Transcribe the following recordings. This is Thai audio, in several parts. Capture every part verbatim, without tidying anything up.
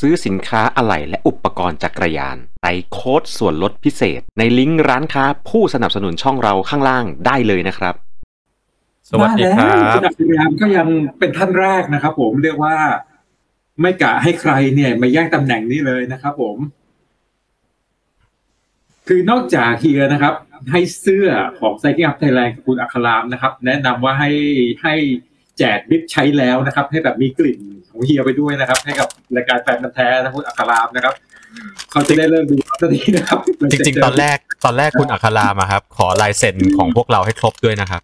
ซื้อสินค้าอะไหล่และอุปกรณ์จักรยานใส่โค้ดส่วนลดพิเศษในลิงก์ร้านค้าผู้สนับสนุนช่องเราข้างล่างได้เลยนะครับสวัสดีครับสนับสนุนก็ยังเป็นท่านแรกนะครับผมเรียกว่าไม่กะให้ใครเนี่ยมาแย่งตำแหน่งนี้เลยนะครับผมคือนอกจากเฮียนะครับให้เสื้อของ Cycling Up Thailand กับคุณอัครามนะครับแนะนำว่าให้ให้แจกบิ๊บใช้แล้วนะครับให้แบบมีกลิ่นของเฮียไปด้วยนะครับให้กับรายการแฟนพันธุ์แท้นะคุณอัครามนะครับเขาจะได้เริ่มดูตอนนี้นะครับจริงๆตอนแรกตอนแรกคุณอัครามอ่ะครับขอลายเซ็นของพวกเราให้ครบด้วยนะครับ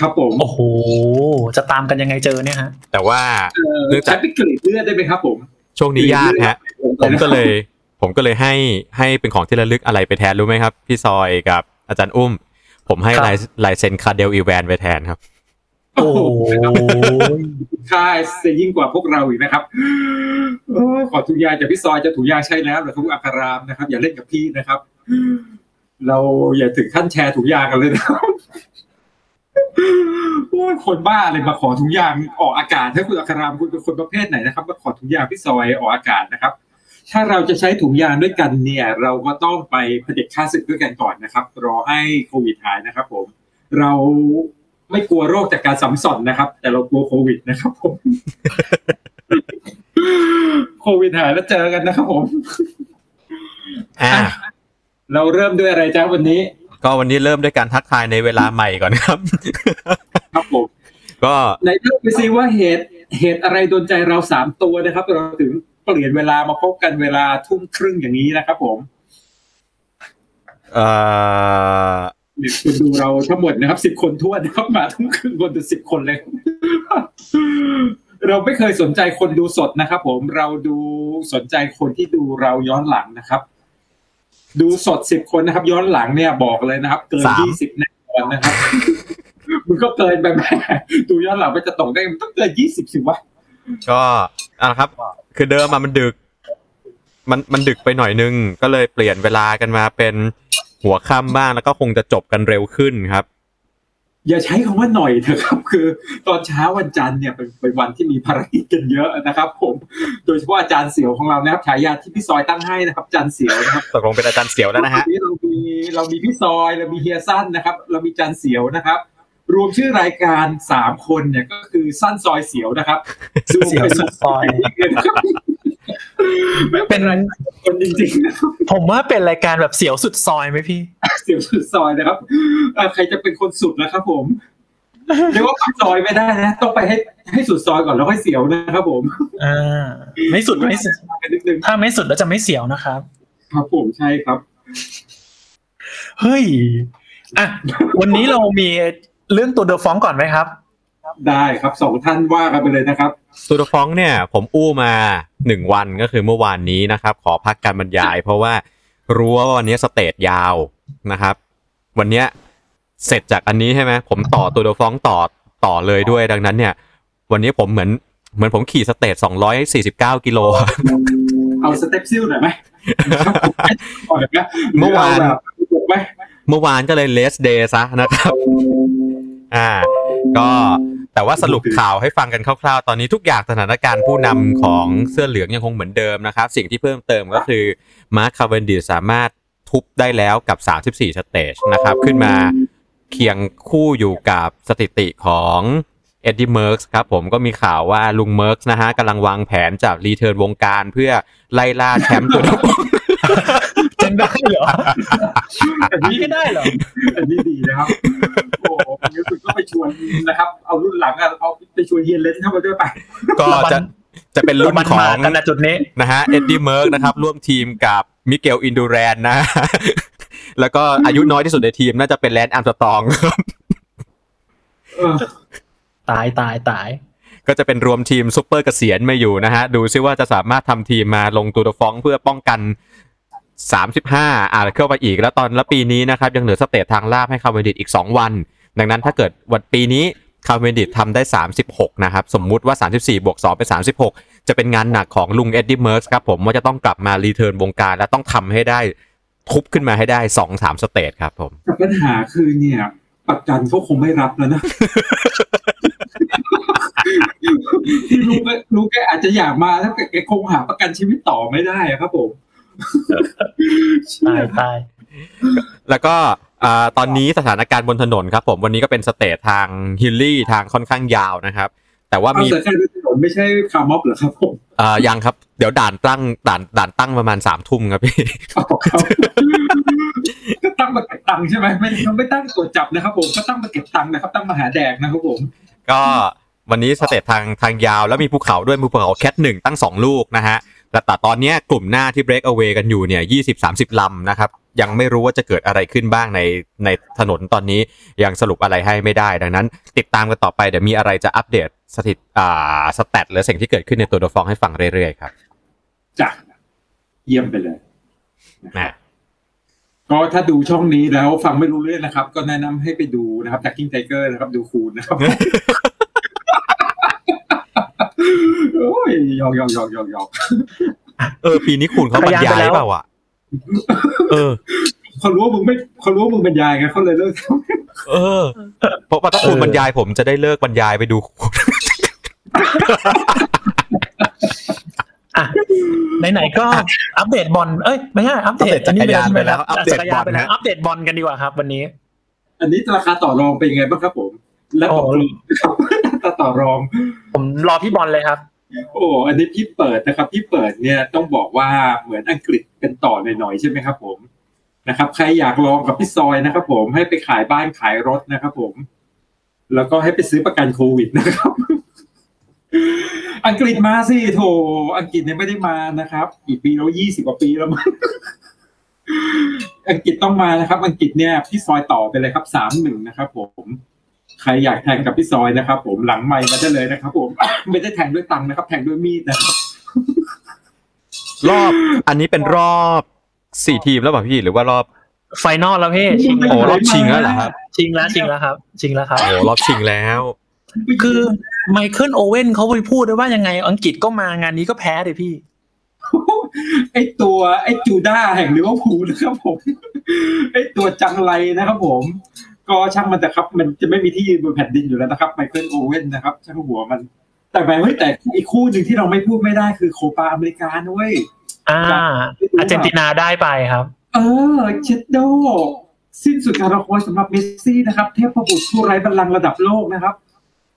ครับผมโอ้โหจะตามกันยังไงเจอเนี่ยฮะแต่ว่าเนื่องจากใช้กลิ่นเลือดได้ไหมครับผมช่วงนี้ยากฮะผมก็เลยผมก็เลยให้ให้เป็นของที่ระลึกอะไรไปแทนรู้ไหมครับพี่ซอยกับอาจารย์อุ้มผมให้ลายลายเซ็นคาเดลอีแวนไปแทนครับโอ้โหค่าจะยิ่งกว่าพวกเราอีกนะครับขอถุงยางจากพี่ซอยจะถุงยางใช้แล้วหรือถุงอัครามนะครับอย่าเล่นกับพี่นะครับเราอย่าถึงขั้นแชร์ถุงยางกันเลยนะครับโอ้ยคนบ้าเลยมาขอถุงยางออกอากาศถ้าคุณอัครามคุณเป็นคนประเภทไหนนะครับมาขอถุงยางพี่ซอยออกอากาศนะครับถ้าเราจะใช้ถุงยางด้วยกันเนี่ยเราก็ต้องไปเผด็จฆ่าศึกด้วยกันก่อนนะครับรอให้โควิดหายนะครับผมเราไม่กลัวโรคจากการสัมผัสนะครับแต่เรากลัวโควิดนะครับผม โควิดหายแล้วเจอกันนะครับผมอ่าเราเริ่มด้วยอะไรจ้าวันนี้ก็วันนี้เริ่มด้วยการทักทายในเวลาใหม่ก่อนครับครับผมก็ไหนดูไปซิว่าเหตุเหตุอะไรโดนใจเราสามตัวนะครับเราถึงเปลี่ยนเวลามาพบกันเวลาทุ่มครึ่งอย่างนี้นะครับผมเอ่อคุณดูเราทั้งหมดนะครับสิบคนทั่วนะครับมาทุ่มครึ่งคนดูสิบคนเลย เราไม่เคยสนใจคนดูสดนะครับผมเราดูสนใจคนที่ดูเราย้อนหลังนะครับดูสดสิบคนนะครับย้อนหลังเนี่ยบอกเลยนะครับเกินยี่สิบแน่นอนนะครับ มันก็เกินไปแม่ดูย้อนหลังมันจะตกได้มันต้องเกินยี่สิบสิวะก็อ่ะครับคือเดิมอ่ะมันดึกมันมันดึกไปหน่อยนึงก็เลยเปลี่ยนเวลากันมาเป็นหัวค่ำบ้างแล้วก็คงจะจบกันเร็วขึ้นครับอย่าใช้คำว่าหน่อยเถอะครับคือตอนเช้าวันจันทร์เนี่ยเป็นเป็นวันที่มีภารกิจกันเยอะนะครับผมโดยเฉพาะอาจารย์เสี่ยวของเรานะครับฉายาที่พี่ซอยตั้งให้นะครับอาจารย์เสี่ยวนะครับตกลงเป็นอาจารย์เสี่ยวแล้วนะฮะวันนี้เรามีเรามีพี่ซอยเรามีเฮียสั้นนะครับเรามีอาจารย์เสี่ยวนะครับรวมชื่อรายการสามคนเนี่ยก็คือสั้นซอยเสี่ยวนะครับซึ่งเป็นซอยไม่เป็นไรคนจริงๆนะผมว่าเป็นรายการแบบเสี่ยวสุดซอยไหมพี่เสี่ยวสุดซอยนะครับใครจะเป็นคนสุดนะครับผมเรียกว่าปากซอยไม่ได้นะต้องไปให้ให้สุดซอยก่อนแล้วค่อยเสี่ยวนะครับผมอ่าไม่สุดไม่สุดถ้าไม่สุดแล้วจะไม่เสี่ยวนะครับครับผมใช่ครับเฮ้ยอ่ะวันนี้เรามีเรื่องตัวเดอะฟองก่อนไหมครับได้ครับสองท่านว่ากันไปเลยนะครับตัวเดอะฟองเนี่ยผมอู้มาหนึ่งวันก็คือเมื่อวานนี้นะครับขอพักการบรรยายเพราะว่ารู้ว่าวันนี้สเตจยาวนะครับวันนี้เสร็จจากอันนี้ใช่ไหมผมต่อตัวเดอะฟองต่อต่อเลยด้วยดังนั้นเนี่ยวันนี้ผมเหมือนเหมือนผมขี่สเตจสองร้อยสี่สิบเก้ากิโลเอาสเต็ปซิ่วหน่อยไหมเมื่อวานเมื่อวานก็เลยเลสเดย์ซะนะครับอ่าก็แต่ว่าสรุปข่าวให้ฟังกันคร่าวๆตอนนี้ทุกอย่างสถานการณ์ผู้นำของเสื้อเหลืองยังคงเหมือนเดิมนะครับสิ่งที่เพิ่มเติมก็คือมาร์คคาเวนดิชสามารถทุบได้แล้วกับสามสิบสี่สเตจนะครับขึ้นมาเคียงคู่อยู่กับสถิติของเอ็ดดี้เมิร์กส์ครับผมก็มีข่าวว่าลุงเมิร์กส์นะฮะกำลังวางแผนจะรีเทิร์นวงการเพื่อไล่ล่าแชมป์ตัวจนได้เหรออันนี้ก็ได้เหรออันนี้ดีนะครับโอ้โหงั้นคุณก็ไปชวนนะครับเอารุ่นหลังอ่ะเอาไปชวนเฮียนเลนเข้ามาด้วยไปก็จะจะเป็นรุ่นของนะจุดนี้นะฮะเอ็ดดี้เมิร์กนะครับร่วมทีมกับมิเกลอินดูแรนนะแล้วก็อายุน้อยที่สุดในทีมน่าจะเป็นแลนด์อาร์มสตรองตายตายตายก็จะเป็นรวมทีมซุปเปอร์เกษียณมาอยู่นะฮะดูซิว่าจะสามารถทำทีมมาลงตัวฟ้องเพื่อป้องกันสามสิบห้าอ่าเข้าไปอีกแล้วตอนละปีนี้นะครับยังเหลือสเตจทางลาบให้คาร์เวนดิชอีกสองวันดังนั้นถ้าเกิดวันปีนี้คาร์เวนดิชทำได้สามสิบหกนะครับสมมุติว่าสามสิบสี่บวกสองเป็นสามสิบหกจะเป็นงานหนักของลุงเอ็ดดี้เมิร์กส์ครับผมว่าจะต้องกลับมารีเทิร์นวงการและต้องทำให้ได้ทุบขึ้นมาให้ได้ สองถึงสาม สเตจครับผมปัญหาคือเนี่ยประกันเขาคงไม่รับแล้วนะ ลุงลุงแกอาจจะอยากมาถ้าแกคงหาประกันชีวิตต่อไม่ได้ครับผมใช่ใช่แล้วก็ตอนนี้สถานการณ์บนถนนครับผมวันนี้ก็เป็นสเตจทางฮิลลี่ทางค่อนข้างยาวนะครับแต่ว่ามีไม่ใช่คาร์ม็อบเหรอครับผมอ่ายังครับเดี๋ยวด่านตั้งด่านด่านตั้งประมาณสามทุ่มครับพี่ก็ตั้งมาเก็บตังค์ใช่ไหมไม่ไม่ตั้งตรวจจับนะครับผมก็ตั้งมาเก็บตังค์นะครับตั้งมาหาแดกนะครับผมก็วันนี้สเตจทางทางยาวแล้วมีภูเขาด้วยภูเขาแคทหนึ่งตั้งสองลูกนะฮะแต่ตอนนี้กลุ่มหน้าที่ break away กันอยู่เนี่ยยี่สิบสามสิบลำนะครับยังไม่รู้ว่าจะเกิดอะไรขึ้นบ้างในในถนนตอนนี้ยังสรุปอะไรให้ไม่ได้ดังนั้นติดตามกันต่อไปเดี๋ยวมีอะไรจะอัปเดตสถิติอ่าสแตทหรือสิ่งที่เกิดขึ้นในตัวดอฟองให้ฟังเรื่อยๆครับจ้ะเยี่ยมไปเลยนะก็ถ้าดูช่องนี้แล้วฟังไม่รู้เรื่องนะครับก็แนะนำให้ไปดูนะครับจากกิ้งไทเกอร์นะครับดูคูณนะครับ โอ้ยยอกยอกยอกยอกยอกเออปีนี้คูณเขาบรรยายเปล่าอ่ะเออเขารู้ว่ามึงไม่เขารู้ว่ามึงบรรยายไงเขาเลยเลิกเออเพราะว่าถ้าคุณบรรยายผมจะได้เลิกบรรยายไปดูอ่ะไหนๆก็อัปเดตบอลเอ้ยไม่ใช่อัปเดตอันนี้ไปแล้วอัปเดตบอลนะอัปเดตบอลกันดีกว่าครับวันนี้อันนี้ราคาต่อรองเป็นยังไงบ้างครับผมแล้วผมต่อรองผมรอพี่บอลเลยครับโอ้อันนี้พี่เปิดนะครับพี่เปิดเนี่ยต้องบอกว่าเหมือนอังกฤษเป็นต่อหน่อยๆใช่มั้ยครับผมนะครับใครอยากลองกับพี่ซอยนะครับผมให้ไปขายบ้านขายรถนะครับผมแล้วก็ให้ไปซื้อประกันโควิดนะครับอังกฤษมาสิโถอังกฤษเนี่ยไม่ได้มานะครับกี่ปีแล้วยี่สิบกว่าปีแล้วมั้งอังกฤษต้องมานะครับอังกฤษเนี่ยพี่ซอยต่อไปเลยครับ สามหนึ่ง นะครับผมใครอยากแทงกับพี่ซอยนะครับผมหลังไมค์มาได้เลยนะครับผมไม่ได้แทงด้วยตังค์นะครับแทงด้วยมีดนะครับรอบอันนี้เป็นรอบสี่ทีมแล้วป่ะพี่หรือว่ารอบไฟนอลแล้วพี่ชิงโอ้รอบชิงแล้วเหรอครับชิงแล้วชิงแล้วครับชิงแล้วครับโอ้รอบชิงแล้วคือไมเคิลโอเว่นเขาไปพูดด้วยว่ายังไงอังกฤษก็มางานนี้ก็แพ้เลยพี่ไอตัวไอจูด้าแห่งลิเวอร์พูลนะครับผมไอตัวจังไรนะครับผมก็ช่างมันแต่ครับมันจะไม่มีที่ยืนบนแผ่นดินอยู่แล้วนะครับไมเคิลโอเว่นนะครับช่างหัวมันแต่แบบเฮ้ยแต่อีกคู่หนึ่งที่เราไม่พูดไม่ได้คือโคปาอเมริกาด้วยอ่าอาร์เจนตินาได้ไปครับเออเชดโดสิ้นสุดการรอคอยสำหรับเมสซี่นะครับเทพบุตรผู้ไร้บัลลังก์ระดับโลกนะครับ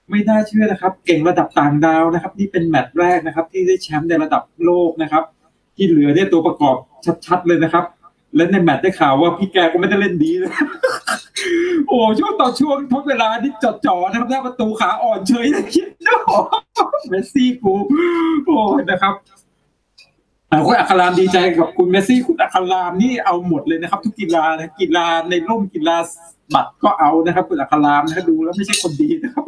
ไม่น่าเชื่อนะครับเก่งระดับต่างดาวนะครับนี่เป็นแมตช์แรกนะครับที่ได้แชมป์ในระดับโลกนะครับที่เหลือเนี่ยตัวประกอบชัดๆเลยนะครับและในแมตช์ได้ข่าวว่าพี่แกก็ไม่ได้เล่นดีนะโอ้ช่วงต่อช่วงทดเวลานี่จ่อๆนะครับหน้าประตูขาอ่อนเฉยเลยคิดเนาะเมสซี่กูโอ้นะครับคุณอัครามดีใจกับคุณเมสซี่คุณอัครามนี่เอาหมดเลยนะครับทุกกีฬานะกีฬาในร่มกีฬาบัตรก็เอานะครับคุณอัครามนะดูแล้วไม่ใช่คนดีนะครับ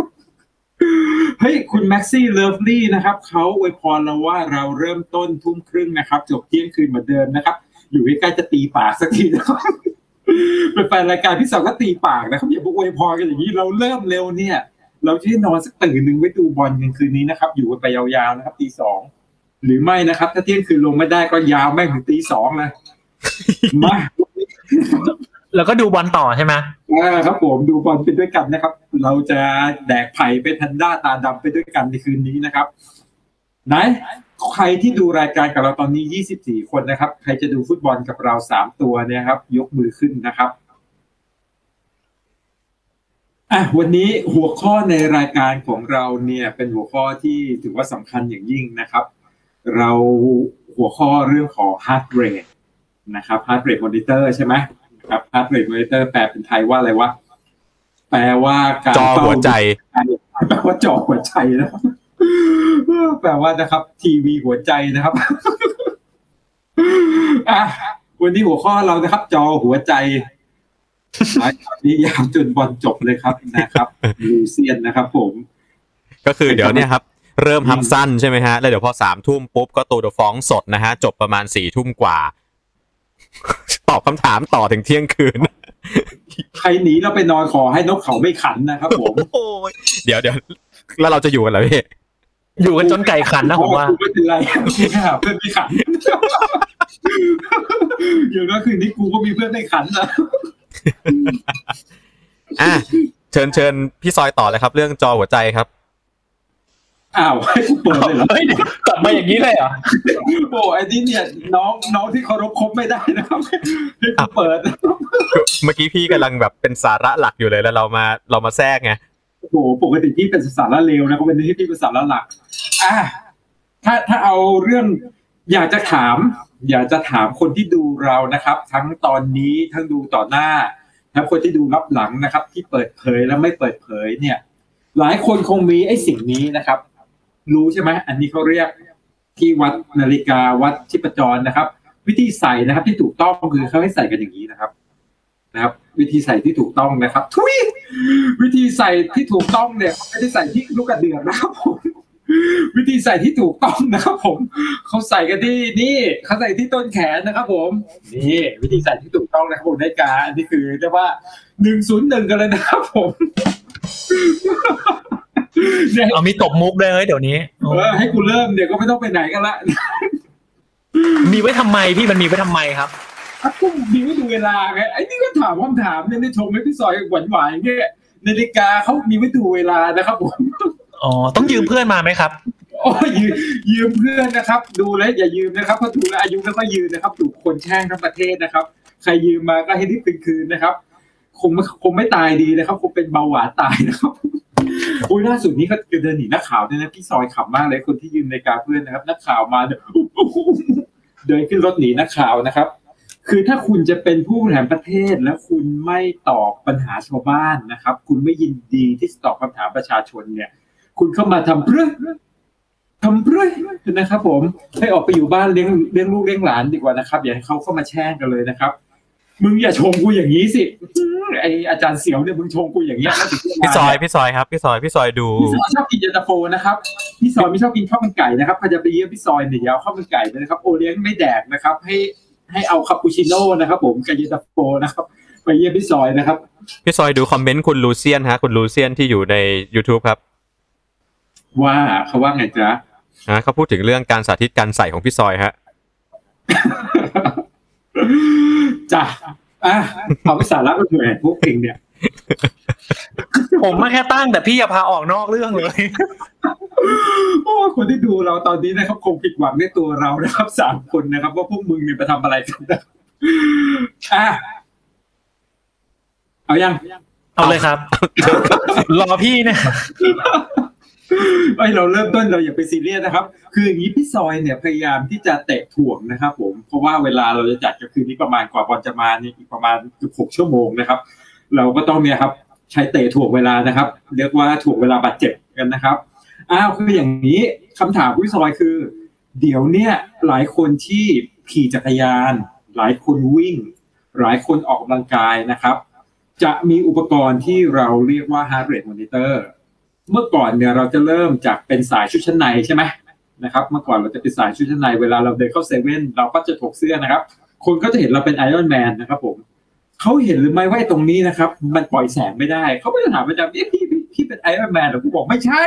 เฮ้ยคุณแม็กซี่เลิฟลี่นะครับเขาอวยพรเราว่าเราเริ่มต้นทุ่มครึ่งนะครับจบเที่ยงคืนเหมือนเดิมนะครับอยู่ใกล้จะตีปากสักทีนะครับเป็นแฟนรายการพี่สาวก็ตีปากนะครับอย่าพวกอวยพรกันอย่างนี้เราเริ่มเร็วเนี่ยเราจะได้นอนสักตื่นนึงไว้ดูบอลกันคืนนี้นะครับอยู่กันไปยาวๆนะครับตีสองหรือไม่นะครับถ้าเที่ยงคืนลงไม่ได้ก็ยาวแม่งถึงตีสองนะมาแล้วก็ดูบอลต่อใช่ไหมอ่าครับผมดูบอลไปด้วยกันนะครับเราจะแดกไผ่เป็นแพนด้าตาดำไปด้วยกันในคืนนี้นะครับไหนใครที่ดูรายการกับเราตอนนี้ยี่สิบสี่คนนะครับใครจะดูฟุตบอลกับเราสามตัวเนี่ยครับยกมือขึ้นนะครับอ่ะวันนี้หัวข้อในรายการของเราเนี่ยเป็นหัวข้อที่ถือว่าสำคัญอย่างยิ่งนะครับเราหัวข้อเรื่องของ heart rate นะครับ heart rate monitor ใช่ไหมครับ heart rate monitor แปลเป็นไทยว่าอะไรวะแปลว่าการจอหัวใจแปลว่าจอหัวใจนะครับแปลว่านะครับทีวีหัวใจนะครับอ่ะวันนี้หัวข้อเรานะครับจอหัวใจหลายตอนนี้ยาวจนบอลจบเลยครับนะครับลูเซียนนะครับผมก็คือเดี๋ยวเนี่ยครับเริ่มฮับสั้นใช่ไหมฮะแล้วเดี๋ยวพอสามทุ่มปุ๊บก็ตัวเดอะฟ้องสดนะฮะจบประมาณสี่ทุ่มกว่าตอบคำถามต่อถึงเที่ยงคืนใครหนีเราไปนอนขอให้นกเขาไม่ขันนะครับผมเดี๋ยวเดี๋ยวแล้วเราจะอยู่กันเหรอพี่อยู่กันจนไก่ขันนะผมว่าไม่เป็นไรเพื่อนไม่ขันอย่างนั้นคืนนี้กูก็มีเพื่อนไม่ขันนะอ่ะเชิญเชิญพี่ซอยต่อเลยครับเรื่องจอหัวใจครับ อ้าวให้เปิดเลยเหรอตัดมาอย่างนี้เลยเหรอโอ้ไอ้นี่เนี่ยน้องน้องที่เคารพคบไม่ได้นะครับให้เปิดเมื่อกี้พี่กำลังแบบเป็นสาระหลักอยู่เลยแล้วเรามาเรามาแทรกไงโอ้โหปกติพี่เป็นสาระเลวนะก็เป็นที่พี่เป็นสาระหลักอ่ะถ้าถ้าเอาเรื่องอยากจะถามอยากจะถามคนที่ดูเรานะครับทั้งตอนนี้ทั้งดูต่อหน้าทั้งคนที่ดูรับหลังนะครับที่เปิดเผยและไม่เปิดเผยเนี่ยหลายคนคงมีไอ้สิ่งนี้นะครับรู้ใช่ไหมอันนี้เขาเรียกที่วัดนาฬิกาวัดชีพจรนะครับวิธีใส่นะครับที่ถูกต้องคือเขาให้ใส่กันอย่างนี้นะครับนะครับวิธีใส่ที่ถูกต้องนะครับทุยวิธีใส่ที่ถูกต้องเนี่ยไม่ได้ใส่ที่ลูกกระเดือกนะครับผมวิธีใส่ที่ถูกต้องนะครับผมเขาใส่กันที่นี่เขาใส่ที่ต้นแขนนะครับผมนี่วิธีใส่ที่ถูกต้องนะครับผมนาฬิกาอันนี้คือเรียกว่าหนึ่งศูนย์หนึ่งกันเลยนะครับผมเอามีตบมุกได้เฮ้ยเดี๋ยวนี้เออให้กูเริ่มเดี๋ยวก็ไม่ต้องไปไหนกันละมีไว้ทำไมพี่มันมีไว้ทำไมครับอ่ะกูมีไว้ดูเวลาไงไอ้นี่ก็ถามคำถามเนี่ยได้ชมไหมพี่ซอยหวานๆเงี้ยนาฬิกาเขามีไว้ดูเวลานะครับผมอ๋อต้องยืมเพื่อนมาไหมครับอ๋อยืมยืมเพื่อนนะครับดูแล้วอย่ายืมนะครับเพราะถูกแล้วอายุแล้วก็ยืมนะครับถูกคนแช่งทั้งประเทศนะครับใครยืมมาก็ให้รีบคืนนะครับคงคงไม่ตายดีนะครับคงเป็นเบาหวานตายนะครับอุ้ยล่าสุดนี้ก็เดินหนีนักข่าวเนี่ยนะพี่ซอยขำมากเลยคนที่ยืมนาฬิกาเพื่อนนะครับนักข่าวมาเดินขึ้นรถหนีนักข่าวนะครับคือถ้าคุณจะเป็นผู้บริหารประเทศแล้วคุณไม่ตอบปัญหาชาวบ้านนะครับคุณไม่ยินดีที่จะตอบคำถามประชาชนเนี่ยคุณเข้ามาทำเรื่องทำเรื่องนะครับผมให้ออกไปอยู่บ้านเลี้ยงเลี้ยงลูกเลี้ยงหลานดีกว่านะครับอย่าให้เขาเข้ามาแช่งกันเลยนะครับมึงอย่าชมกูอย่างนี้สิไออาจารย์เสี่ยวเนี่ยมึงชมกูอย่างเงี้ยพี่ซอยพี่ซอยครับพี่ซอยพี่ซอยดูพี่ซอยชอบกินเย็นตาโฟนะครับพี่ซอยไม่ชอบกินข้าวมันไก่นะครับพอจะไปเยี่ยมพี่ซอยเนี่ยเอาข้าวมันไก่ไปนะครับโอเลี้ยงไม่แดกนะครับให้ให้เอาคาปูชิโน่นะครับผมกับเย็นตาโฟนะครับไปเยี่ยมพี่ซอยนะครับพี่ซอยดูคอมเมนต์คุณลูเซียนฮะคุณลูเซียนที่อยู่ใน YouTube ครับว่าเขาว่าไงจ๊ะฮะเขาพูดถึงเรื่องการสาธิตการใส่ของพี่ซอยฮะจ้ะอ่ะเอาไปสาระกันหน่อยพวกเองเนี่ยผมมาแค่ตั้งแต่พี่อย่าพาออกนอกเรื่องเลยโอ้คนที่ดูเราตอนนี้นะครับคงผิดหวังในตัวเรานะครับสามคนนะครับว่าพวกมึงเนี่ยไปทำอะไรกันนะอ่ะเอายังเอาเลยครับรอพี่เนี่ยไอเราเริ่มต้นเราอย่าไปซีเรียสนะครับคืออย่างนี้พี่ซอยเนี่ยพยายามที่จะเตะถ่วงนะครับผมเพราะว่าเวลาเราจะจัดก็คือนี้ประมาณกว่าบอลจะมาเนี่ยอีกประมาณเกือบหกชั่วโมงนะครับเราก็ต้องเนี่ยครับใช้เตะถ่วงเวลานะครับเรียกว่าถ่วงเวลาบาดเจ็บกันนะครับอ้าวคืออย่างนี้คำถามพี่ซอยคือเดี๋ยวเนี่ยหลายคนที่ขี่จักรยานหลายคนวิ่งหลายคนออกกำลังกายนะครับจะมีอุปกรณ์ที่เราเรียกว่า heart rate monitorเมื่อก่อนเนี่ยเราจะเริ่มจากเป็นสายชุดชั้นในใช่ไหมนะครับเมื่อก่อนเราจะเป็นสายชุดชั้นในเวลาเราเดินเข้าเซเว่นเราก็จะถกเสื้อนะครับคนก็จะเห็นเราเป็นไอรอนแมนนะครับผมเขาเห็นหรือไม่ว่าตรงนี้นะครับมันปล่อยแสงไม่ได้เขาไม่ได้ถามประจำเอ๊ะพี่พี่เป็นไอรอนแมนหรอผมบอกไม่ใช่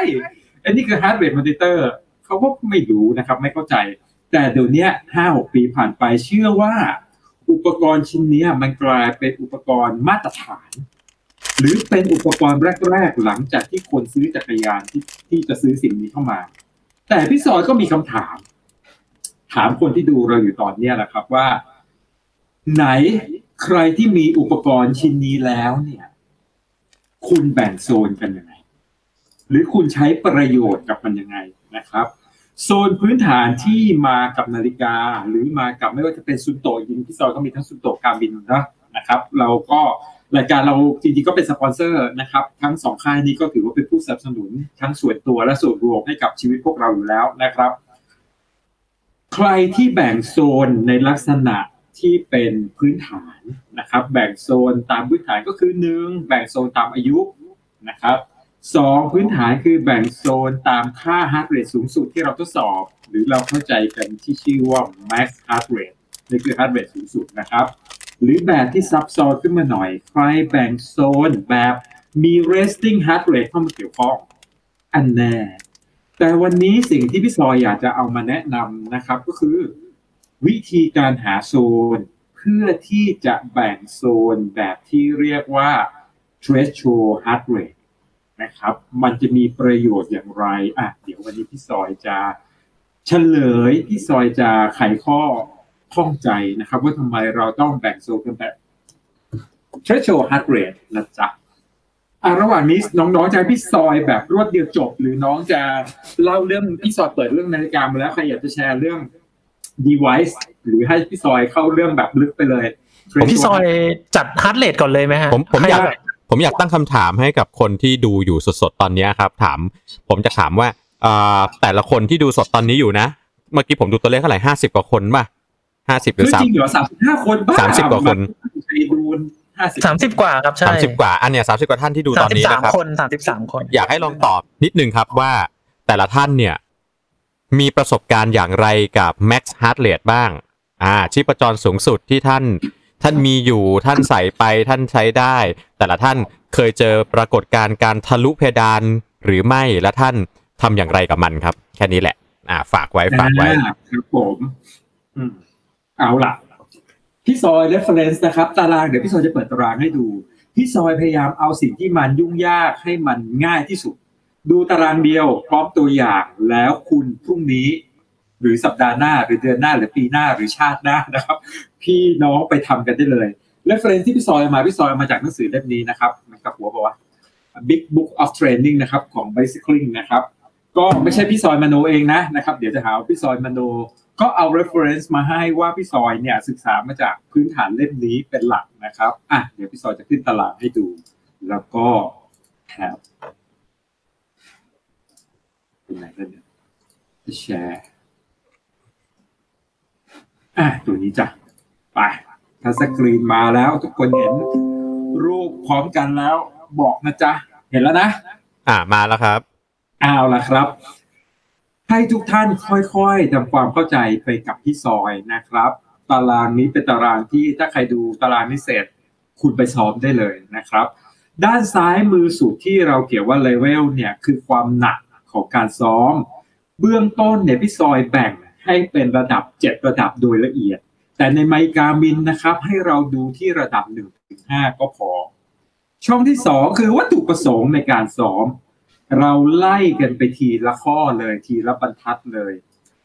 อันนี้คือ heart rate monitor เขาก็ไม่รู้นะครับไม่เข้าใจแต่เดี๋ยวนี้ห้าหกปีผ่านไปเชื่อว่าอุปกรณ์ชิ้นนี้มันกลายเป็นอุปกรณ์มาตรฐานหรือเป็นอุปกรณ์แรกๆหลังจากที่คนซื้อจักรยานที่ที่จะซื้อสิ่งนี้เข้ามาแต่พี่ซอยก็มีคำถามถามคนที่ดูเราอยู่ตอนนี้แหละครับว่าไหนใครที่มีอุปกรณ์ชิ้นนี้แล้วเนี่ยคุณแบ่งโซนกันยังไงหรือคุณใช้ประโยชน์กับมันยังไงนะครับโซนพื้นฐานที่มากับนาฬิกาหรือมากับไม่ว่าจะเป็นซุนโตยินพี่ซอยก็มีทั้งซุนโตการบินนะนะครับเราก็รายการเราจริงๆก็เป็นสปอนเซอร์นะครับทั้งสองค่ายนี้ก็ถือว่าเป็นผู้สนับสนุนทั้งส่วนตัวและส่วนรวมให้กับชีวิตพวกเราอยู่แล้วนะครับใครที่แบ่งโซนในลักษณะที่เป็นพื้นฐานนะครับแบ่งโซนตามพื้นฐานก็คือหนึ่งแบ่งโซนตามอายุนะครับสองพื้นฐานคือแบ่งโซนตามค่า heart rate สูงสุดที่เราทดสอบหรือเราเข้าใจกันที่ชื่อว่า max heart rate นี่คือ heart rate สูงสุดนะครับหรือแบบที่ซับซ้อนขึ้นมาหน่อยใครแบ่งโซนแบบมี resting heart rate เข้ามาเกี่ยวข้องอันแน่แต่วันนี้สิ่งที่พี่ซอยอยากจะเอามาแนะนำนะครับก็คือวิธีการหาโซนเพื่อที่จะแบ่งโซนแบบที่เรียกว่า threshold heart rate นะครับมันจะมีประโยชน์อย่างไรอ่ะเดี๋ยววันนี้พี่ซอยจะเฉลยพี่ซอยจะไขข้อข้องใจนะครับว่าทำไมเราต้องแบ่งโซนกันแบบ threshold heart rate นะจ๊ะอ่ะระหว่างนี้น้องๆจะพี่ซอยแบบรวดเดียวจบหรือน้องจะเล่าเรื่องพี่ซอยเปิดเรื่องนาฬิกามาแล้วใครอยากจะแชร์เรื่อง device หรือให้พี่ซอยเข้าเรื่องแบบลึกไปเลยพี่ซอยจัด heart rate ก่อนเลยไหมฮะผมผมอยากผมอยากตั้งคำถามให้กับคนที่ดูอยู่สดๆตอนนี้ครับถามผมจะถามว่าแต่ละคนที่ดูสดตอนนี้อยู่นะเมื่อกี้ผมดูตัวเลขเท่าไหร่ห้าสิบกว่าคนป่ะห้าสิบหรือสามสิบจริงเหรอสามสิบห้าคนป่ะสามสิบกว่าคนสามสิบกว่าครับใช่สามสิบกว่าอันเนี้ยสามสิบกว่าท่านที่ดูตอนนี้นะครับสามสิบสามคนสามสิบสามคนอยากให้ลองตอบนิดนึงครับว่าแต่ละท่านเนี่ยมีประสบการณ์อย่างไรกับ Max Heart Rate บ้างอ่าชีพจรสูงสุดที่ท่านท่านมีอยู่ท่านใส่ไปท่านใช้ได้แต่ละท่านเคยเจอปรากฏการณ์การทะลุเพดานหรือไม่และท่านทำอย่างไรกับมันครับแค่นี้แหละอ่าฝากไว้ฝากไว้ครับผมอืมเอาล่ะพี่ซอย reference นะครับตารางเดี๋ยวพี่ซอยจะเปิดตารางให้ดูพี่ซอยพยายามเอาสิ่งที่มันยุ่งยากให้มันง่ายที่สุดดูตารางเดียวพร้อมตัวอย่างแล้วคุณพรุ่งนี้หรือสัปดาห์หน้าหรือเดือนหน้าหรือปีหน้าหรือชาติหน้านะครับพี่น้องไปทำกันได้เลย reference ที่พี่ซอยมาพี่ซอยมาจากหนังสือเล่มนี้นะครับมันกับหัวบอกว่า Big Book of Training นะครับของ Bicycling นะครับก็ไม่ใช่พี่ซอยมโนเองนะนะครับเดี๋ยวจะหาพี่ซอยมโนก็เอา reference มาให้ว่าพี่ซอยเนี่ยศึกษามาจากพื้นฐานเล่มนี้เป็นหลักนะครับอ่ะเดี๋ยวพี่ซอยจะขึ้นตารางให้ดูแล้วก็ครับเป็นไหนแล้วเนี่ยแชร์อ่ะตัวนี้จ้ะไปถ้าสกรีนมาแล้วทุกคนเห็นรูปพร้อมกันแล้วบอกนะจ๊ะเห็นแล้วนะอ่ะมาแล้วครับเอาล่ะครับให้ทุกท่านค่อยๆทำความเข้าใจไปกับพี่ซอยนะครับตารางนี้เป็นตารางที่ถ้าใครดูตารางนี้เสร็จคุณไปซ้อมได้เลยนะครับด้านซ้ายมือสุดที่เราเขียนว่าเลเวลเนี่ยคือความหนักของการซ้อมเบื้องต้นเนี่ยพี่ซอยแบ่งให้เป็นระดับเจ็ดระดับโดยละเอียดแต่ในไมค์การ์มินนะครับให้เราดูที่ระดับหนึ่งถึงห้าก็พอช่องที่สองคือวัตถุประสงค์ในการซ้อมเราไล่กันไปทีละข้อเลยทีละบรรทัดเลย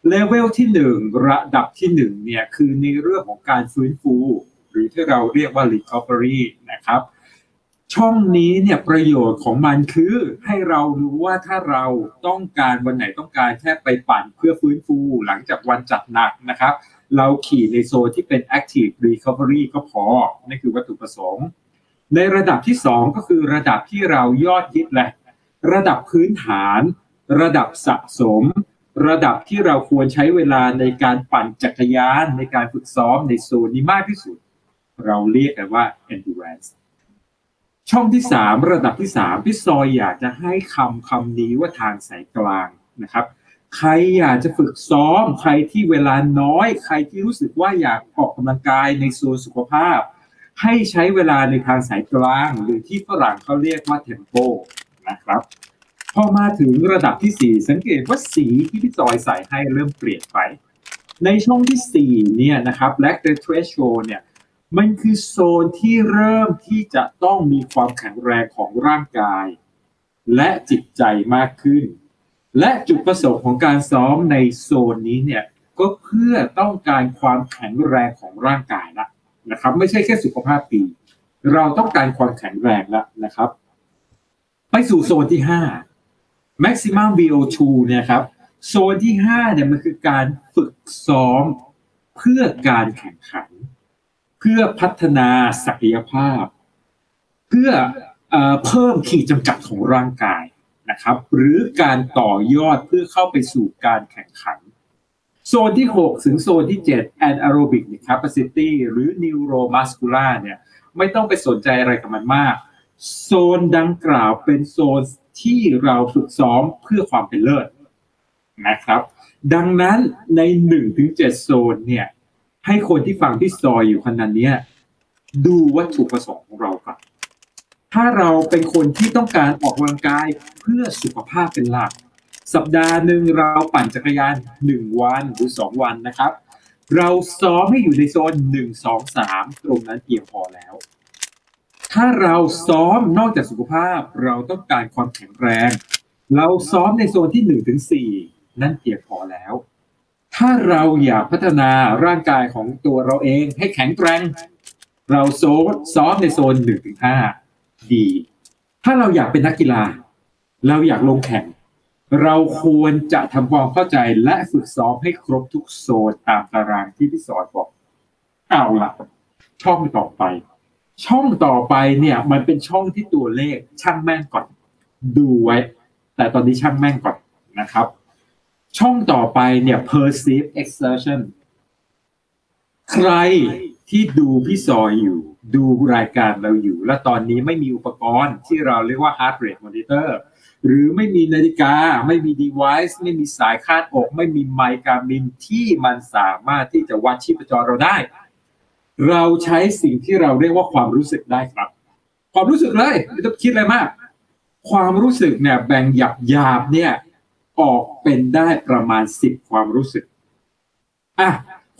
เลเวลที่หนึ่งระดับที่หนึ่งเนี่ยคือในเรื่องของการฟื้นฟูหรือที่เราเรียกว่า recovery นะครับช่องนี้เนี่ยประโยชน์ของมันคือให้เรารู้ว่าถ้าเราต้องการวันไหนต้องการแค่ไปปั่นเพื่อฟื้นฟูหลังจากวันจัดหนักนะครับเราขี่ในโซนที่เป็น active recovery ก็พอนั่นคือวัตถุประสงค์ในระดับที่สองก็คือระดับที่เรายอดฮิตแหละระดับพื้นฐานระดับสะสมระดับที่เราควรใช้เวลาในการปั่นจักรยานในการฝึกซ้อมในโซนนี้มากที่สุดเราเรียกกันว่า endurance ช่องที่สามระดับที่สามพี่ซอยอยากจะให้คำคำนี้ว่าทางสายกลางนะครับใครอยากจะฝึกซ้อมใครที่เวลาน้อยใครที่รู้สึกว่าอยากออกกำลังกายในโซนสุขภาพให้ใช้เวลาในทางสายกลางหรือที่ฝรั่งเขาเรียกว่า tempoนะครับพอมาถึงระดับที่สี่สังเกตว่าสีที่พี่จอยใส่ให้เริ่มเปลี่ยนไปในช่องที่สี่เนี่ยนะครับ Black the Threshold เนี่ยมันคือโซนที่เริ่มที่จะต้องมีความแข็งแรงของร่างกายและจิตใจมากขึ้นและจุดประสงค์ของการซ้อมในโซนนี้เนี่ยก็เพื่อต้องการความแข็งแรงของร่างกายละนะครับไม่ใช่แค่สุขภาพปีเราต้องการความแข็งแรงละนะครับไปสู่โซนที่ห้า maximum วี โอ ทู เนี่ยครับโซนที่ห้าเนี่ยมันคือการฝึกซ้อมเพื่อการแข่งขันเพื่อพัฒนาศักยภาพเพื่อเอ่อเพิ่มขีดจำกัดของร่างกายนะครับหรือการต่อยอดเพื่อเข้าไปสู่การแข่งขันโซนที่หกถึงโซนที่เจ็ด anaerobic capacity หรือ neuromuscular เนี่ยไม่ต้องไปสนใจอะไรกับมันมากโซนดังกล่าวเป็นโซนที่เราฝึกซ้อมเพื่อความเป็นเลิศนะครับดังนั้นใน หนึ่งถึงเจ็ด โซนเนี่ยให้คนที่ฟังพี่ซอยอยู่ขณะนี้ดูวัตถุประสงค์ของเราครับถ้าเราเป็นคนที่ต้องการออกกำลังกายเพื่อสุขภาพเป็นหลักสัปดาห์หนึ่งเราปั่นจักรยานหนึ่งวันหรือสองวันนะครับเราซ้อมให้อยู่ในโซนหนึ่ง สอง สามตรงนั้นเพียงพอแล้ว ถ้าเราซ้อมนอกจากสุขภาพเราต้องการความแข็งแรงเราซ้อมในโซนที่ หนึ่งถึงสี่ นั่นเพียงพอแล้วถ้าเราอยากพัฒนาร่างกายของตัวเราเองให้แข็งแกร่งเราซ้อมในโซน หนึ่งถึงห้า ดีถ้าเราอยากเป็นนักกีฬาเราอยากลงแข่งเราควรจะทำความเข้าใจและฝึกซ้อมให้ครบทุกโซนตามตารางที่พี่สอนบอกเอาล่ะช่องต่อไปช่องต่อไปเนี่ยมันเป็นช่องที่ตัวเลขช่างแม่นก่อนดูไว้แต่ตอนนี้ช่างแม่นก่อนนะครับช่องต่อไปเนี่ย perceived exertion ใครที่ดูพี่ซอยอยู่ดูรายการเราอยู่และตอนนี้ไม่มีอุปกรณ์ที่เราเรียกว่า heart rate monitor หรือไม่มีนาฬิกาไม่มี device ไม่มีสายคาดอกไม่มีไมค์การ์มินที่มันสามารถที่จะวัดชีพจรเราได้เราใช้สิ่งที่เราเรียกว่าความรู้สึกได้ครับความรู้สึกเลยไม่ต้องคิดอะไรมากความรู้สึกเนี่ยแบ่งหยาบหยาบเนี่ยออกเป็นได้ประมาณสิบความรู้สึกอ่ะ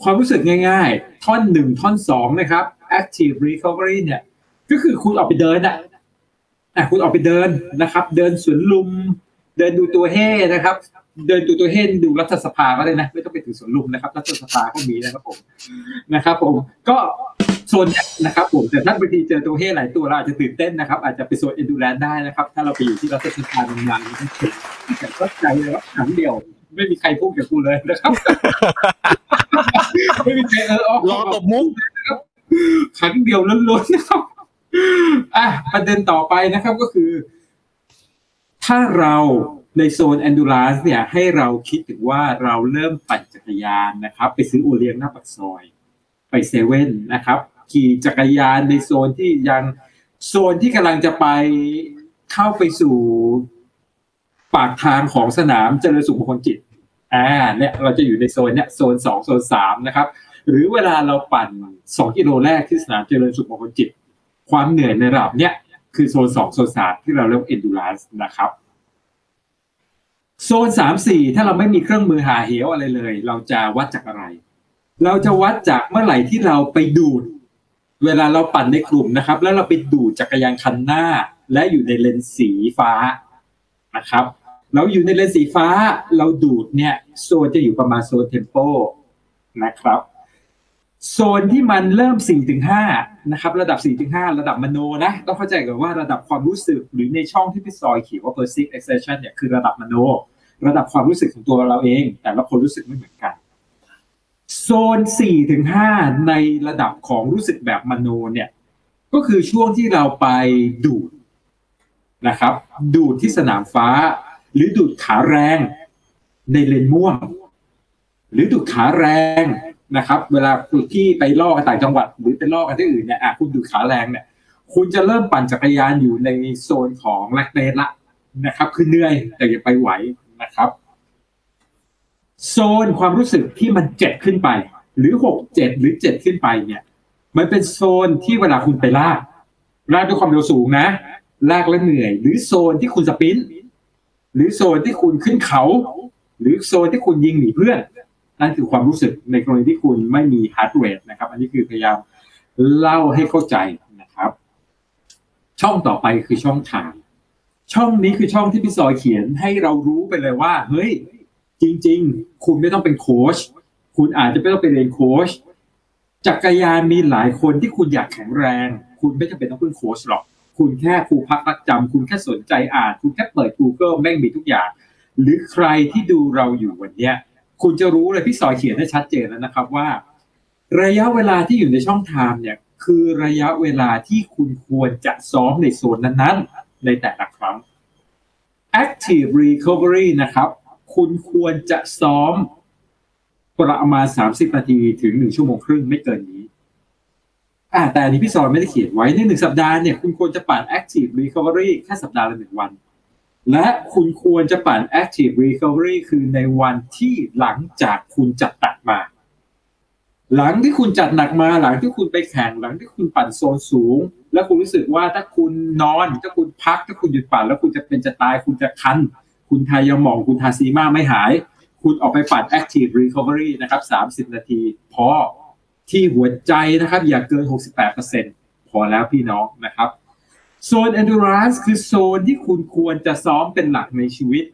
ความรู้สึกง่ายๆท่อนหนึ่งท่อนสองนะครับ active recovery เนี่ยก็คือคุณออกไปเดินอ่ะอ่ะคุณออกไปเดินนะครับเดินสวนลุมเดินดูตัวเฮ่นะครับเดินดูตัวเฮ่ดูรัฐสภาก็ได้นะไม่ต้องไปถึงสวนลุมนะครับรัฐสภาก็มีนะครับผมนะครับผมก็โซนนะครับผมแต่ถ้าบางทีเจอตัวเฮ่หลายตัวเราอาจจะตื่นเต้นนะครับอาจจะไปโซนเอนดูแลนซ์ได้นะครับถ้าเราไปอยู่ที่รัฐสภาเป็นอย่างนี้แต่ก็ใจเลยว่าขังเดียวไม่มีใครพูดกับกูเลยนะครับไม่มีใครเออรอตบมุกนะครับขังเดียวล้วนๆนะครับอ่ะประเด็นต่อไปนะครับก็คือถ้าเราในโซน endurance เนี่ยให้เราคิดถึงว่าเราเริ่มปั่นจักรยานนะครับไปซื้อโอเลี้ยงหน้าปากซอยไปเซเว่นนะครับขี่จักรยานในโซนที่ยังโซนที่กำลังจะไปเข้าไปสู่ปากทางของสนามเจริญสุขมงคลกิจอ่าเนี่ยเราจะอยู่ในโซนเนี่ยโซนสองโซนสามนะครับหรือเวลาเราปั่นสองกิโลแรกที่สนามเจริญสุขมงคลกิจความเหนื่อยในระดับเนี้ยคือโซนสองโซนสามที่เราเรียก endurance นะครับโซน สามสี่ ถ้าเราไม่มีเครื่องมือหาเหวอะไรเลยเราจะวัดจากอะไรเราจะวัดจากเมื่อไหร่ที่เราไปดูดเวลาเราปั่นในกลุ่มนะครับแล้วเราไปดูดจักรยานคันหน้าและอยู่ในเลนสีฟ้านะครับเราอยู่ในเลนสีฟ้าเราดูดเนี่ยโซนจะอยู่ประมาณโซนเทมโปนะครับโซนที่มันเริ่ม สี่ถึงห้า นะครับระดับ สี่ถึงห้า ระดับมโนนะต้องเข้าใจก่อนว่าระดับความรู้สึกหรือในช่องที่พี่ซอยเขียนว่า perceived exertion เนี่ยคือระดับมโนระดับความรู้สึกของตัวเราเองแต่ละคนรู้สึกไม่เหมือนกันโซน สี่ถึงห้า ในระดับของรู้สึกแบบมโนเนี่ยก็คือช่วงที่เราไปดูดนะครับดูดที่สนามฟ้าหรือดูดขาแรงในเลนม่วงหรือดูดขาแรงนะครับเวลาคุณที่ไปล่อกันต่างจังหวัดหรือไปล่อกันที่อื่นเนี่ยอ่ะคุณดูขาแรงเนี่ยคุณจะเริ่มปั่นจักรยานอยู่ในโซนของแลคเตสละนะครับคือเหนื่อยแต่ยังไปไหวนะครับโซนความรู้สึกที่มันเจ็ดขึ้นไปหรือหก เจ็ดหรือเจ็ดขึ้นไปเนี่ยมันเป็นโซนที่เวลาคุณไปลากลากด้วยความเร็วสูงนะลากแล้วเหนื่อยหรือโซนที่คุณสปรินต์หรือโซนที่คุณขึ้นเขาหรือโซนที่คุณยิงหนีเพื่อนนั่นคือความรู้สึกในกรณีที่คุณไม่มีฮาร์ดเรทนะครับอันนี้คือพยายามเล่าให้เข้าใจนะครับช่องต่อไปคือช่องทางช่องนี้คือช่องที่พี่ซอยเขียนให้เรารู้ไปเลยว่าเฮ้ยจริงๆคุณไม่ต้องเป็นโค้ชคุณอาจจะไม่ต้องไปเรียนโค้ชจักรยานมีหลายคนที่คุณอยากแข็งแรงคุณไม่จำเป็นต้องเป็นโค้ชหรอกคุณแค่ครูพักรักจำคุณแค่สนใจอ่านคุณแค่เปิด Google แม่งมีทุกอย่างหรือใครที่ดูเราอยู่วันเนี้ยคุณจะรู้เลยพี่สอยเขียนได้ชัดเจนแล้วนะครับว่าระยะเวลาที่อยู่ในช่องทางเนี่ยคือระยะเวลาที่คุณควรจะซ้อมในโซนนั้นๆในแต่ละครั้ง active recovery นะครับคุณควรจะซ้อมประมาณสามสิบนาทีถึงหนึ่งชั่วโมงครึ่งไม่เกินนี้อ่าแต่อันนี้พี่สอยไม่ได้เขียนไว้ในหนึ่งสัปดาห์เนี่ยคุณควรจะปั่น active recovery แค่สัปดาห์ละหนึ่งวันและคุณควรจะปั่น active recovery คือในวันที่หลังจากคุณจัดหนักมาหลังที่คุณจัดหนักมาหลังที่คุณไปแข่งหลังที่คุณปั่นโซนสูงแล้วคุณรู้สึกว่าถ้าคุณนอนถ้าคุณพักถ้าคุณหยุดปั่นแล้วคุณจะเป็นจะตายคุณจะคันคุณทายาหม่องคุณทาซีมาไม่หายคุณออกไปปั่น active recovery นะครับสามสิบนาทีพอที่หัวใจนะครับอย่าเกิน หกสิบแปดเปอร์เซ็นต์ พอแล้วพี่น้องนะครับ โซน endurance คือโซนที่คุณควรจะซ้อมเป็นหลักในชีวิต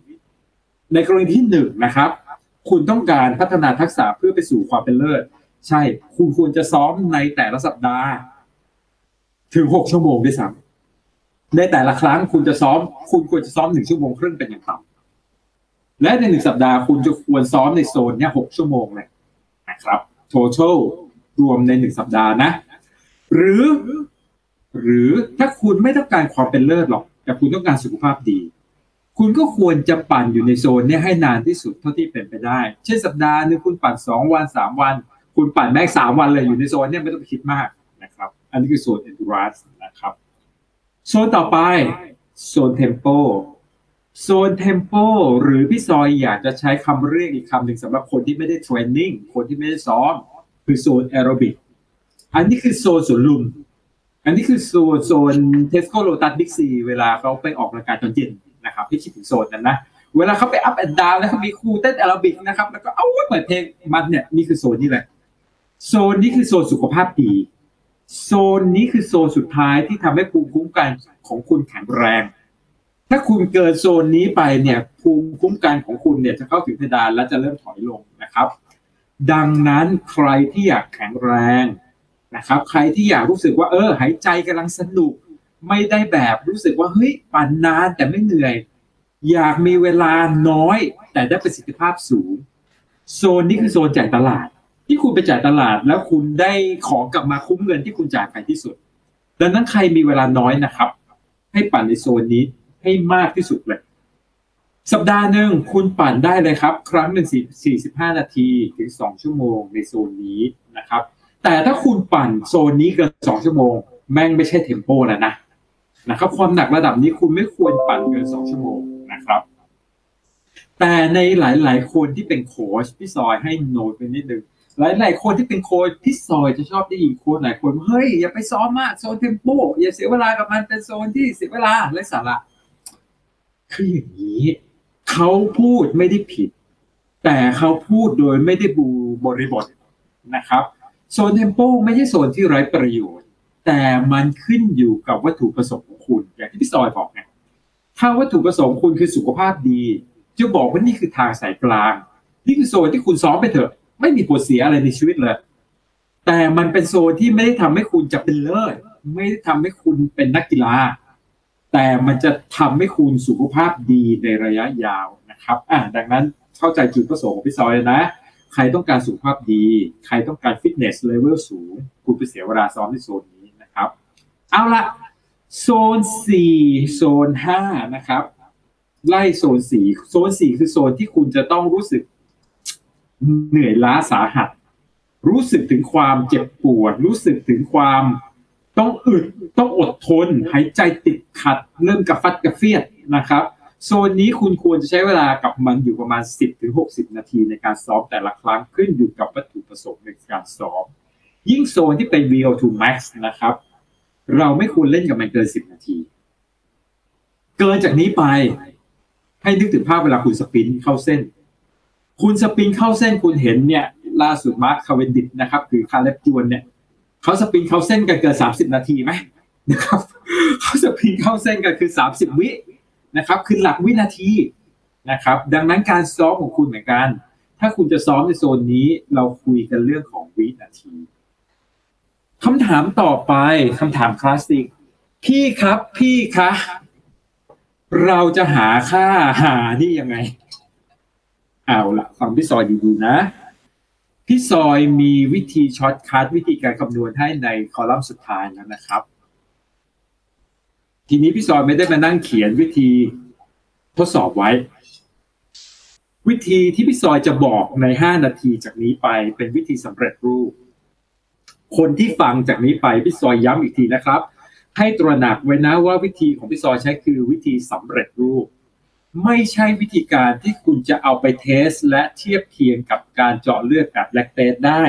ในกรณีที่หนึ่งนะครับคุณต้องการพัฒนาทักษะเพื่อไปสู่ความเป็นเลิศใช่คุณควรจะซ้อมในแต่ละสัปดาห์ถึงหกชั่วโมงด้วยซ้ำในแต่ละครั้งคุณจะซ้อมคุณควรจะซ้อมหนึ่งชั่วโมงครึ่งเป็นอย่างต่ำและในหนึ่งสัปดาห์คุณจะควรซ้อมในโซนเนี้ยหกชั่วโมงเลยนะครับ total รวมในหนึ่งสัปดาห์นะหรือหรือถ้าคุณไม่ต้องการความเป็นเลิศหรอกแต่คุณต้องการสุขภาพดีคุณก็ควรจะปั่นอยู่ในโซนนี้ให้นานที่สุดเท่าที่เป็นไปได้เช่นสัปดาห์นึงคุณปั่นสองวันสามวันคุณปั่นแม็กซ์สามวันเลยอยู่ในโซนนี้ไม่ต้องไปคิดมากนะครับอันนี้คือโซน endurance นะครับโซนต่อไปโซน tempo โซน tempo หรือพี่ซอยอยากจะใช้คำเรียกอีกคำหนึ่งสำหรับคนที่ไม่ได้เทรนนิ่งคนที่ไม่ได้ซ้อมคือโซน aerobic อันนี้คือโซนสวนลุมอันนี้คือโซนโซน Tesco Lotus Big C เวลาเขาไปออกกำลังกายตอนเย็นนะครับให้คิดถึงโซนนั้นนะเวลาเขาไปอัพแอนด์ดาวน์แล้วเขามีครูเต้นแอโรบิกนะครับแล้วก็เอาเปิดเพลงมันเนี่ยนี่คือโซนนี่แหละโซนนี้คือโซนสุขภาพดีโซนนี้คือโซนสุดท้ายที่ทำให้ภูมิคุ้มกันของคุณแข็งแรงถ้าคุณเกินโซนนี้ไปเนี่ยภูมิคุ้มกันของคุณเนี่ยจะเข้าถึงเพดานและจะเริ่มถอยลงนะครับดังนั้นใครที่อยากแข็งแรงนะครับใครที่อยากรู้สึกว่าเออหายใจกำลังสนุกไม่ได้แบบรู้สึกว่าเฮ้ยปั่นนานแต่ไม่เหนื่อยอยากมีเวลาน้อยแต่ได้ประสิทธิภาพสูงโซนนี้คือโซนจ่ายตลาดที่คุณไปจ่ายตลาดแล้วคุณได้ของกลับมาคุ้มเงินที่คุณจ่ายไปที่สุดดังนั้นใครมีเวลาน้อยนะครับให้ปั่นในโซนนี้ให้มากที่สุดเลยสัปดาห์หนึ่งคุณปั่นได้เลยครับครั้งหนึ่งสี่สิบห้านาทีถึงสองชั่วโมงในโซนนี้นะครับแต่ถ้าคุณปั่นโซนนี้เกินสองชั่วโมงแม่งไม่ใช่เทมโปแล้วนะนะครับความหนักระดับนี้คุณไม่ควรปั่นเกินสองชั่วโมงนะครับแต่ในหลายๆคนที่เป็นโค้ชพี่ซอยให้โน้ตไปนิดนึงหลายๆคนที่เป็นโค้ชพี่ซอยจะชอบได้ยินโค้ชหลายคนเฮ้ยอย่าไปซ้อมมากโซนเทมโปอย่าเสียเวลากับมันเป็นโซนที่เสียเวลาไร้สาระคืออย่างนี้เขาพูดไม่ได้ผิดแต่เขาพูดโดยไม่ได้บูบริบทนะครับโซนเทมโปไม่ใช่โซนที่ไร้ประโยชน์แต่มันขึ้นอยู่กับวัตถุประสงค์ของคุณอย่างที่พี่ซอยบอกไงถ้าวัตถุประสงค์คุณคือสุขภาพดีจะบอกว่านี่คือทางสายกลางนี่คือโซนที่คุณซ้อมไปเถอะไม่มีผลเสียอะไรในชีวิตเลยแต่มันเป็นโซนที่ไม่ได้ทำให้คุณจะเป็นเลิศไม่ได้ทำให้คุณเป็นนักกีฬาแต่มันจะทำให้คุณสุขภาพดีในระยะยาวนะครับอ่ะดังนั้นเข้าใจจุดประสงค์ของพี่ซอยนะใครต้องการสุขภาพดีใครต้องการฟิตเนสเลเวลสูงคุณไปเสียเวลาซ้อมในโซนนี้นะครับเอาละโซนสี่โซนห้านะครับไล่โซนสี่โซนสี่คือโซนที่คุณจะต้องรู้สึกเหนื่อยล้าสาหัสรู้สึกถึงความเจ็บปวดรู้สึกถึงความต้องอึดต้องอดทนหายใจติดขัดเริ่มกระฟัดกระเฟียดนะครับโซนนี้คุณควรจะใช้เวลากับมันอยู่ประมาณ สิบถึงหกสิบ นาทีในการซ้อมแต่ละครั้งขึ้นอยู่กับวัตถุประสงค์ในการซ้อมยิ่งโซนที่เป็น วี โอ ทู Max นะครับเราไม่ควรเล่นกับมันเกินสิบนาทีเกินจากนี้ไปให้นึกถึงภาพเวลาคุณสปรินต์เข้าเส้นคุณสปรินต์เข้าเส้นคุณเห็นเนี่ยล่าสุดมาร์ค คาเวนดิชนะครับคือคาร์เลฟจวนเนี่ยเขาสปรินต์เข้าเส้นกันเกินสามสิบนาทีมั้ยนะครับเขาสปรินต์เข้าเส้นกันคือสามสิบวินะครับคือหลักวินาทีนะครับดังนั้นการซ้อมของคุณเหมือนกันถ้าคุณจะซ้อมในโซนนี้เราคุยกันเรื่องของวินาทีคำถามต่อไปคำถามคลาสสิกพี่ครับพี่คะเราจะหาค่าหานี่ยังไงเอาละฟังพี่ซอยดีๆนะพี่ซอยมีวิธีช็อตคัทวิธีการคำนวณให้ในคอลัมน์สุดท้ายแล้วนะครับทีนี้พี่ซอยไม่ได้มานั่งเขียนวิธีทดสอบไว้วิธีที่พี่ซอยจะบอกในห้านาทีจากนี้ไปเป็นวิธีสำเร็จรูปคนที่ฟังจากนี้ไปพี่ซอยย้ำอีกทีนะครับให้ตระหนักไว้นะว่าวิธีของพี่ซอยใช้คือวิธีสำเร็จรูปไม่ใช่วิธีการที่คุณจะเอาไปเทสและเทียบเคียงกับการเจาะเลือดกับแลคเตตได้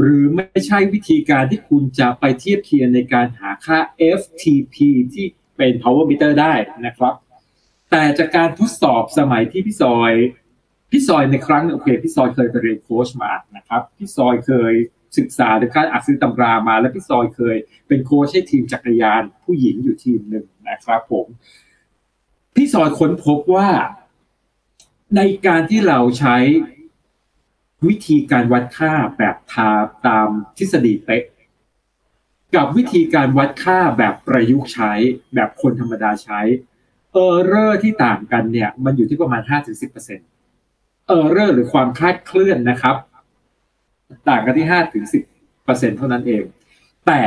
หรือไม่ใช่วิธีการที่คุณจะไปเทียบเคียงในการหาค่า เอฟ ที พี ที่เป็น power meter ได้นะครับแต่จากการทดสอบสมัยที่พี่ซอยพี่ซอยในครั้งโอเคพี่ซอยเคยไปเรียนโค้ชมานะครับพี่ซอยเคย ศึกษาถึงขั้นอาจซื้อตำรามาและพี่ซอยเคยเป็นโค้ชให้ทีมจักรยานผู้หญิงอยู่ทีมหนึ่งนะครับผมพี่ซอยค้นพบว่าในการที่เราใช้วิธีการวัดค่าแบบทาตามทฤษฎีเป๊ะกับวิธีการวัดค่าแบบประยุกต์ใช้แบบคนธรรมดาใช้เออร์เรอร์ที่ต่างกันเนี่ยมันอยู่ที่ประมาณ ห้าถึงสิบเปอร์เซ็นต์ เออร์เรอร์หรือความคลาดเคลื่อนนะครับต่างกันที่ ห้าถึงสิบเปอร์เซ็นต์ เท่านั้นเองแต่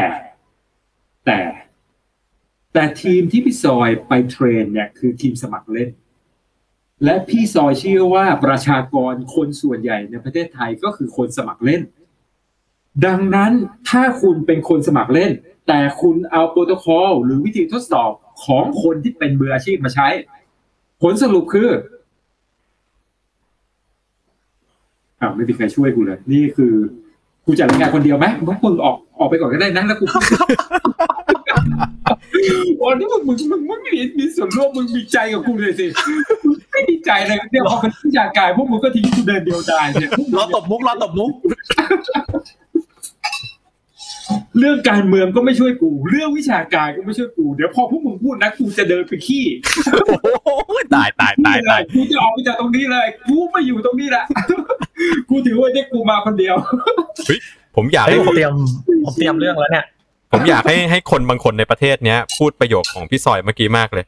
แต่แต่ทีมที่พี่ซอยไปเทรนเนี่ยคือทีมสมัครเล่นและพี่ซอยเชื่อว่าประชากรคนส่วนใหญ่ในประเทศไทยก็คือคนสมัครเล่นดังนั้นถ้าคุณเป็นคนสมัครเล่นแต่คุณเอาโปรโตคอลหรือวิธีทดสอบของคนที่เป็นมืออาชีพมาใช้ผลสรุปคืออ่ะไม่มีใครช่วยกูเลยนี่คือกูจัดงานคนเดียวไหมมึงมึงออกออกไปก่อนก็ได้นะแล้วกูอ๋อนี่มึงมึงมึงมีมีส่วนร่วมมึงมีใจกับกูเลยสิไม่มีใจเลยเนี่ยพอเป็นผู้จัดการพวกมึงก็ทิ้งกูเดินเดียวดายเนี่ยล้อตบมุกล้อตบมุกเรื่องการเมืองก็ไม่ช่วยกูเรื่องวิชาการก็ไม่ช่วยกูเดี๋ยวพอพวกมึงพูดนะกูจะเดินไปขี้โอ้ยตายตายตายตายกูจะออกไปจากตรงนี้เลยกูไม่อยู่ตรงนี้ละกูถือว่าเนี่ยกูมาคนเดียวผมอยากให้ผมเตรียมผมเตรียมเรื่องแล้วเนี่ยผมอยากให้ให้คนบางคนในประเทศเนี้ยพูดประโยคของพี่ซอยเมื่อกี้มากเลย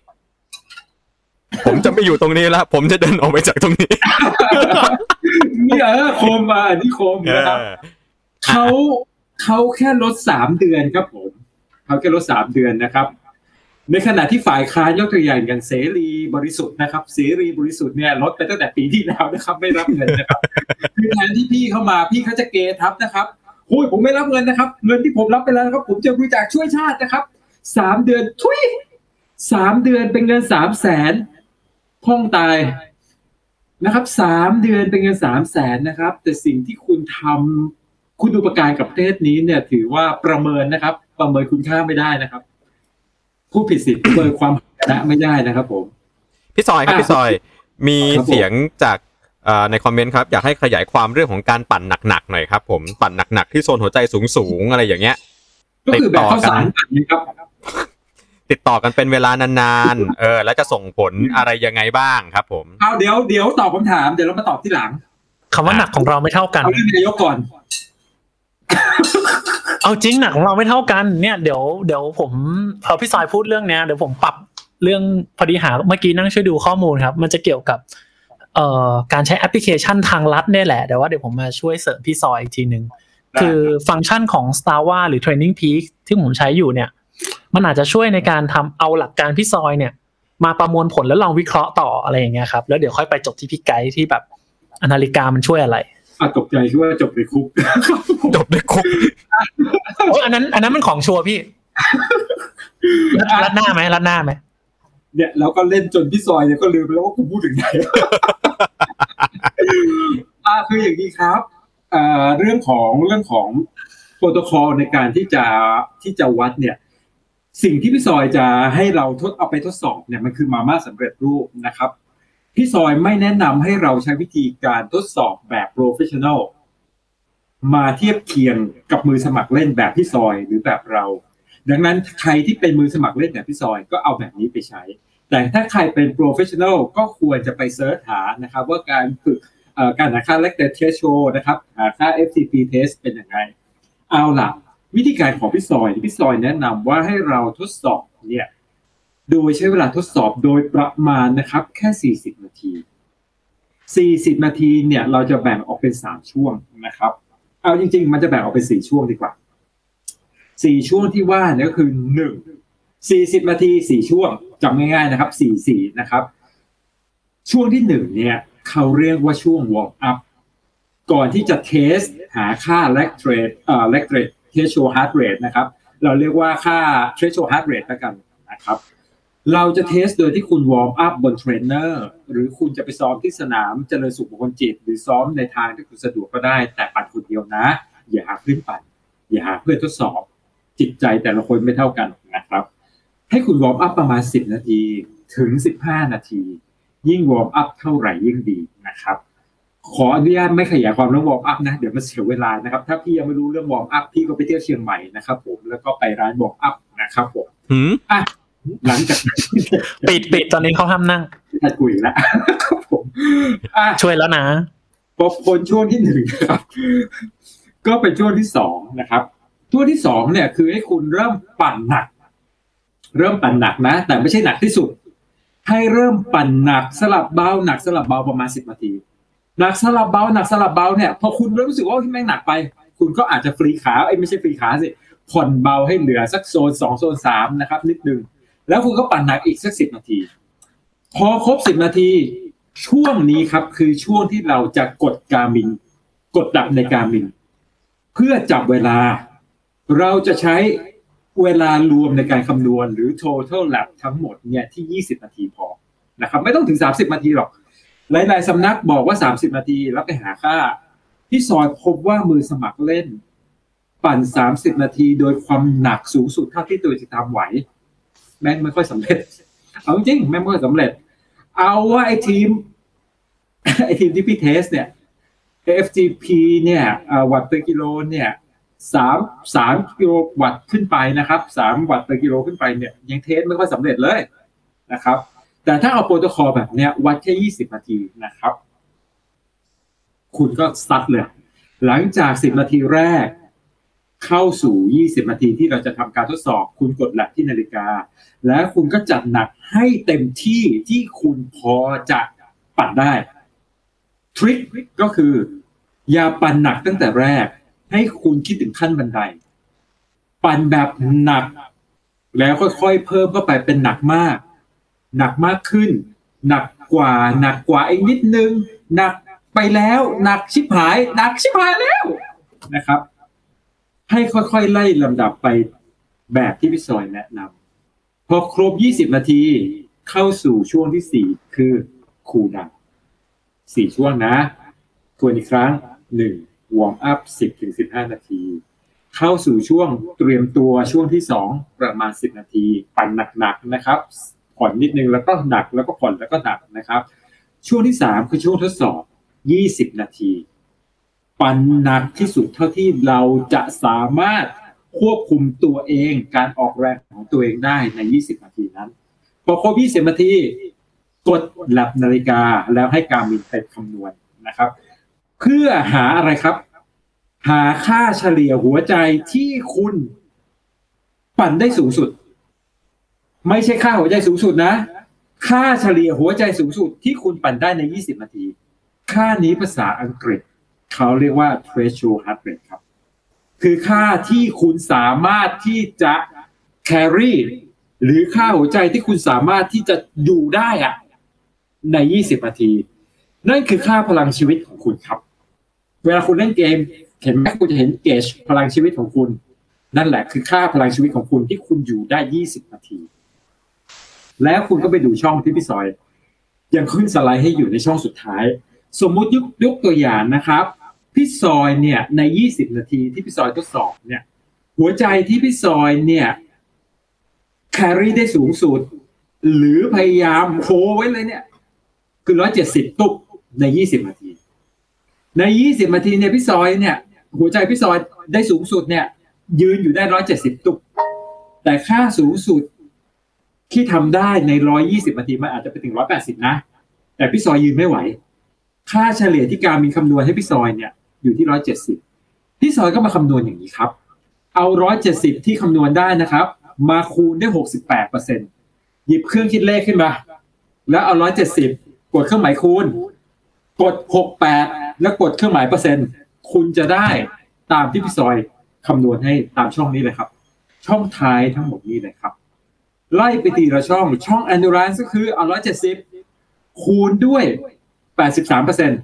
ผมจะไม่อยู่ตรงนี้แล้วผมจะเดินออกไปจากตรงนี้นี่เออโคมมานี่โคมนะครับเขาเขาแค่ลดสามเดือนครับผมเขาแค่ลดสามเดือนนะครับในขณะที่ฝ่ายค้านยกตัวอย่างกันเสรีบริสุทธิ์นะครับเสรีบริสุทธิ์เนี่ยลดไปตั้งแต่ปีที่แล้วนะครับไม่รับเงินนะครับคือแทนที่พี่เข้ามาพี่เขาจะเกทับนะครับโอ้ยผมไม่รับเงินนะครับเงินที่ผมรับไปแล้วนะครับผมจะบริจาคช่วยชาตินะครับสามเดือนทุยสามเดือนเป็นเงิน สามแสน พ่องตายนะครับสามเดือนเป็นเงิน สามแสน นะครับแต่สิ่งที่คุณทำคุณอุปการกับประเทศนี้เนี่ยถือว่าประเมินนะครับประเมินคุณค่าไม่ได้นะครับผู้ผิดสิทธิ์ประเมินความชนะไม่ได้นะครับผมพี่ซอยครับพี่ซอยมีเสียงจากในคอมเมนต์ครับอยากให้ขยายความเรื่องของการปั่นหนักๆหน่อยครับผมปั่นหนักๆที่โซนหัวใจสูงๆอะไรอย่างเงี้ยติดต่อกันนะครับติดต่อกันเป็นเวลานานๆเออแล้วจะส่งผลอะไรยังไงบ้างครับผมเอาเดี๋ยวเดี๋ยวตอบคำถามเดี๋ยวเรามาตอบที่หลังคำว่าหนักของเราไม่เท่ากันเอาที่นายกก่อนเอาจริงหนักของเราไม่เท่ากันเนี่ยเดี๋ยวเดี๋ยวผมพอพี่ซอยพูดเรื่องเนี้ยเดี๋ยวผมปรับเรื่องพอดีหาเมื่อกี้นั่งช่วยดูข้อมูลครับมันจะเกี่ยวกับเอ่อการใช้แอปพลิเคชันทางลัดเนี่ยแหละแต่ว่าเดี๋ยวผมมาช่วยเสริมพี่ซอยอีกทีนึงคือฟังก์ชันของ Strava หรือ Training Peaks ที่ผมใช้อยู่เนี่ยมันอาจจะช่วยในการทำเอาหลักการพี่ซอยเนี่ยมาประมวลผลแล้วลองวิเคราะห์ต่ออะไรอย่างเงี้ยครับแล้วเดี๋ยวค่อยไปจบที่พี่ไกด์ที่แบบนาฬิกามันช่วยอะไรตกใจคิดว่าจบในคุกจบในคุกโอ้อันนั้นอันนั้นมันของชัวร์พี่รัดหน้าไหมรัดหน้าไหมเนี่ยเราก็เล่นจนพี่ซอยเนี่ยก็ลืมไปแล้วว่ากูพูดถึงไหนอ่าคืออย่างนี้ครับเอ่อเรื่องของเรื่องของโปรโตคอลในการที่จะที่จะวัดเนี่ยสิ่งที่พี่ซอยจะให้เราทดเอาไปทดสอบเนี่ยมันคือมาม่าสำเร็จรูปนะครับพี่ซอยไม่แนะนำให้เราใช้วิธีการทดสอบแบบโปรเฟสชันนอลมาเทียบเคียงกับมือสมัครเล่นแบบพี่ซอยหรือแบบเราดังนั้นใครที่เป็นมือสมัครเล่นแบบพี่ซอยก็เอาแบบนี้ไปใช้แต่ถ้าใครเป็นโปรเฟสชันนอลก็ควรจะไปเสิร์ชหานะครับว่าการฝึกการหาค่า Lactate Threshold นะครับหาค่า เอฟ ซี พี Test เป็นยังไงเอาล่ะวิธีการของพี่ซอยพี่ซอยแนะนำว่าให้เราทดสอบเนี่ยโดยใช้เวลาทดสอบโดยประมาณนะครับแค่สี่สิบนาทีสี่สิบนาทีเนี่ยเราจะแบ่งออกเป็นสามช่วงนะครับเอาจริงๆมันจะแบ่งออกเป็นสี่ช่วงดีกว่าสี่ช่วงที่ว่าเนี่ยก็คือหนึ่ง สี่สิบนาทีสี่ช่วงจำง่ายๆนะครับสี่ สี่นะครับช่วงที่หนึ่งเนี่ยเขาเรียกว่าช่วงวอร์มอัพก่อนที่จะเทสหาค่า lactate เอ่อ lactate threshold heart rate นะครับเราเรียกว่าค่า threshold heart rate ละกันนะครับเราจะเทสโดยที่คุณวอร์มอัพบนเทรนเนอร์หรือคุณจะไปซ้อมที่สนามเจริญสุขมงคลจิตหรือซ้อมในทางที่คุณสะดวกก็ได้แต่ปั่นคนเดียวนะอย่าหาเพื่อนปั่นอย่าหาเพื่อนทดสอบจิตใจแต่ละคนไม่เท่ากันนะครับให้คุณวอร์มอัพประมาณสิบนาทีถึงสิบห้านาทียิ่งวอร์มอัพเท่าไหร่ยิ่งดีนะครับ ขออนุญาตไม่ขยายความเรื่องวอร์มอัพนะเดี๋ยวมันเสียเวลานะครับถ้าพี่ยังไม่รู้เรื่องวอร์มอัพพี่ก็ไปเที่ยวเชียงใหม่นะครับผมแล้วก็ไปร้านวอร์มอัพนะครับผมหืมอ่ะหลังจากปิดปิดตอนนี้เขาห้ามนั่งจะคุยอีกแล้วครับผมอ่ะช่วยแล้วนะพอพ้นช่วงที่หนึ่งครับก็เป็นช่วงที่สองนะครับช่วงที่สองเนี่ยคือให้คุณเริ่มปั่นหนักเริ่มปั่นหนักนะแต่ไม่ใช่หนักที่สุดให้เริ่มปั่นหนักสลับเบาหนักสลับเบาประมาณสิบนาทีหนักสลับเบาหนักสลับเบาเนี่ยพอคุณเริ่มรู้สึกว่าที่แม่งหนักไปคุณก็อาจจะฟรีขาไอ้ไม่ใช่ฟรีขาสิผ่อนเบาให้เหลือสักโซนสองโซนสามนะครับนิดนึงแล้วคุณก็ปั่นหนักอีกสักสิบนาทีพอครบสิบนาทีช่วงนี้ครับคือช่วงที่เราจะกดการ์มินกดดับในการ์มินเพื่อจับเวลาเราจะใช้เวลารวมในการคำนวณหรือ total lap ทั้งหมดเนี่ยที่ยี่สิบนาทีพอนะครับไม่ต้องถึงสามสิบนาทีหรอกหลายๆสำนักบอกว่าสามสิบนาทีแล้วไปหาค่าที่ซอยพบว่ามือสมัครเล่นปั่นสามสิบนาทีโดยความหนักสูงสุดเท่าที่ตัวจะทำไหวแม่งไม่ค่อยสำเร็จเอาจริงแม่งไม่ค่อยสำเร็จเอาว่าไอ้ทีมไอ้ทีมที่พี่เทสเนี่ย เอฟ จี พี เนี่ยวัตต์ต่อกิโลเนี่ย3 3กิโลวัตต์ขึ้นไปนะครับสามวัตต์ต่อกิโลขึ้นไปเนี่ยยังเทสไม่ค่อยสำเร็จเลยนะครับแต่ถ้าเอาโปรโตคอลแบบเนี้ยวัดแค่ยี่สิบนาทีนะครับคุณก็ซัดเลยหลังจากสิบนาทีแรกเข้าสู่ยี่สิบนาทีที่เราจะทำการทดสอบคุณกดหลักที่นาฬิกาและคุณก็จัดหนักให้เต็มที่ที่คุณพอจะปั่นได้ทริคก็คืออย่าปั่นหนักตั้งแต่แรกให้คุณคิดถึงขั้นบันไดปั่นแบบหนักแล้วค่อยๆเพิ่มเข้าไปเป็นหนักมากหนักมากขึ้นหนักกว่าหนักกว่าอีกนิดนึงหนักไปแล้วหนักชิบหายหนักชิบหายแล้วนะครับให้ค่อยๆไล่ลำดับไปแบบที่พี่ซอยแนะนำพอครบยี่สิบนาทีเข้าสู่ช่วงที่สี่คือคูลดาวน์สี่ช่วงนะทวนอีกครั้งหนึ่งวอร์มอัพ สิบถึงสิบห้า นาทีเข้าสู่ช่วงเตรียมตัวช่วงที่สองประมาณสิบนาทีปั่นหนักๆนะครับผ่อนนิดนึงแล้วก็หนักแล้วก็ผ่อนแล้วก็หนักนะครับช่วงที่สามคือช่วงทดสอบยี่สิบนาทีปั่นหนักที่สุดเท่าที่เราจะสามารถควบคุมตัวเองการออกแรงของตัวเองได้ในยี่สิบนาทีนั้นพอครบยี่สิบนาทีกดแลปนาฬิกาแล้วให้การ์มินเป็นคำนวณ น, นะครับเพื่อหาอะไรครับหาค่าเฉลี่ยหัวใจที่คุณปั่นได้สูงสุดไม่ใช่ค่าหัวใจสูงสุดนะค่าเฉลี่ยหัวใจสูงสุดที่คุณปั่นได้ในยี่สิบนาทีค่านี้ภาษาอังกฤษเขาเรียกว่า threshold heart rate ครับคือค่าที่คุณสามารถที่จะ carry หรือค่าหัวใจที่คุณสามารถที่จะอยู่ได้อะในยี่สิบนาทีนั่นคือค่าพลังชีวิตของคุณครับเวลาคุณเล่นเกมเห็นไหมคุณจะเห็น gauge พลังชีวิตของคุณนั่นแหละคือค่าพลังชีวิตของคุณที่คุณอยู่ได้ยี่สิบนาทีแล้วคุณก็ไปดูช่องที่พี่ซอยยังขึ้นสไลด์ให้อยู่ในช่องสุดท้ายสมมุติยกตัวอย่างนะครับพี่ซอยเนี่ยในยี่สิบนาทีที่พี่ซอยทดสอบเนี่ยหัวใจที่พี่ซอยเนี่ยแครีได้สูงสุดหรือพยายามโฮไว้เลยเนี่ยคือหนึ่งร้อยเจ็ดสิบตุ๊บในยี่สิบนาทีในยี่สิบนาทีเนี่ยพี่ซอยเนี่ยหัวใจพี่ซอยได้สูงสุดเนี่ยยืนอยู่ได้หนึ่งร้อยเจ็ดสิบตุ๊บแต่ค่าสูงสุดที่ทำได้ในหนึ่งร้อยยี่สิบนาทีมันอาจจะไปถึงหนึ่งร้อยแปดสิบนะแต่พี่ซอยยืนไม่ไหวค่าเฉลี่ยที่การมีคำนวณให้พี่ซอยเนี่ยอยู่ที่หนึ่งร้อยเจ็ดสิบพี่ซอยก็มาคำนวณอย่างนี้ครับเอาหนึ่งร้อยเจ็ดสิบที่คำนวณได้นะครับมาคูณด้วย หกสิบแปดเปอร์เซ็นต์ หยิบเครื่องคิดเลขขึ้นมาแล้วเอาหนึ่งร้อยเจ็ดสิบกดเครื่องหมายคูณกดหกสิบแปดแล้วกดเครื่องหมายเปอร์เซ็นต์คุณจะได้ตามที่พี่ซอยคำนวณให้ตามช่องนี้เลยครับช่องท้ายทั้งหมดนี้เลยครับไล่ไปทีละช่องช่อง endurance ก็คือเอาหนึ่งร้อยเจ็ดสิบคูณด้วย แปดสิบสามเปอร์เซ็นต์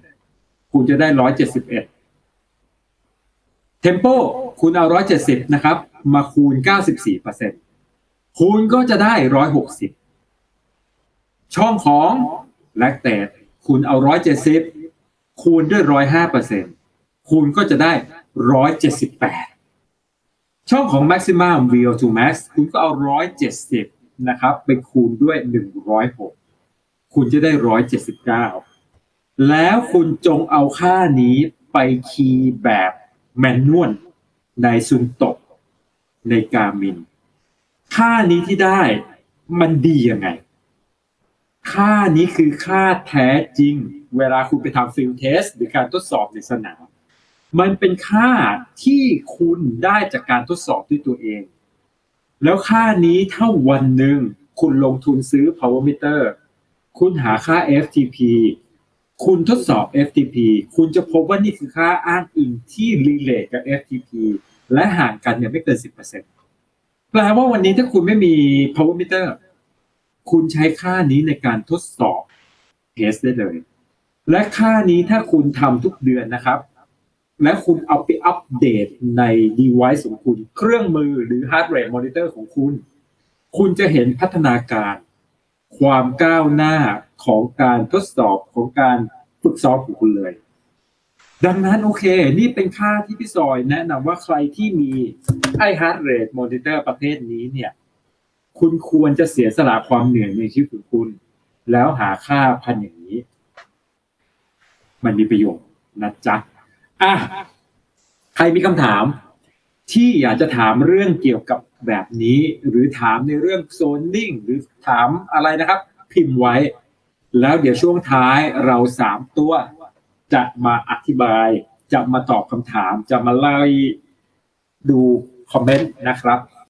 คุณจะได้หนึ่งร้อยเจ็ดสิบเอ็ด tempo คุณเอาหนึ่งร้อยเจ็ดสิบนะครับมาคูณ เก้าสิบสี่เปอร์เซ็นต์ คุณก็จะได้หนึ่งร้อยหกสิบช่องของ lactate คุณเอาหนึ่งร้อยเจ็ดสิบคูณด้วย หนึ่งร้อยห้าเปอร์เซ็นต์ คุณก็จะได้หนึ่งร้อยเจ็ดสิบแปดช่องของ maximum vo to max คุณก็เอาหนึ่งร้อยเจ็ดสิบนะครับไปคูณด้วยหนึ่งร้อยหกคุณจะได้หนึ่งร้อยเจ็ดสิบเก้า แล้วคุณจงเอาค่านี้ไปคีย์แบบแมนนวลในซุนโตะในการ์มินค่านี้ที่ได้มันดียังไงค่านี้คือค่าแท้จริงเวลาคุณไปทำฟิลด์เทสหรือการทดสอบในสนามมันเป็นค่าที่คุณได้จากการทดสอบด้วยตัวเองแล้วค่านี้ถ้าวันหนึ่งคุณลงทุนซื้อ power meter คุณหาค่า เอฟ ที พี คุณทดสอบ เอฟ ที พี คุณจะพบว่านี่คือค่าอ้างอิงที่รีเลทกับ เอฟ ที พี และห่างกันเนี่ยไม่เกิน สิบเปอร์เซ็นต์ แปลว่าวันนี้ถ้าคุณไม่มี power meter คุณใช้ค่านี้ในการทดสอบเทสได้เลยและค่านี้ถ้าคุณทำทุกเดือนนะครับและคุณเอาไปอัปเดตใน device ของคุณเครื่องมือหรือ heart rate monitor ของคุณคุณจะเห็นพัฒนาการความก้าวหน้าของการทดสอบของการฝึกซ้อมของคุณเลยดังนั้นโอเคนี่เป็นค่าที่พี่ซอยแนะนำว่าใครที่มีไอ้ heart rate monitor ประเภทนี้เนี่ยคุณควรจะเสียสละความเหนื่อยในชีวิตของคุณแล้วหาค่าพันอย่างนี้มันมีประโยชน์นะจ๊ะอ่ะใครมีคำถามที่อยากจะถามเรื่องเกี่ยวกับแบบนี้หรือถามในเรื่องโซนนิ่งหรือถามอะไรนะครับพิมพ์ไว้แล้วเดี๋ยวช่วงท้ายเราสามตัวจะมาอธิบายจะมาตอบคำถามจะมาไล่ดูคอมเมนต์นะครับ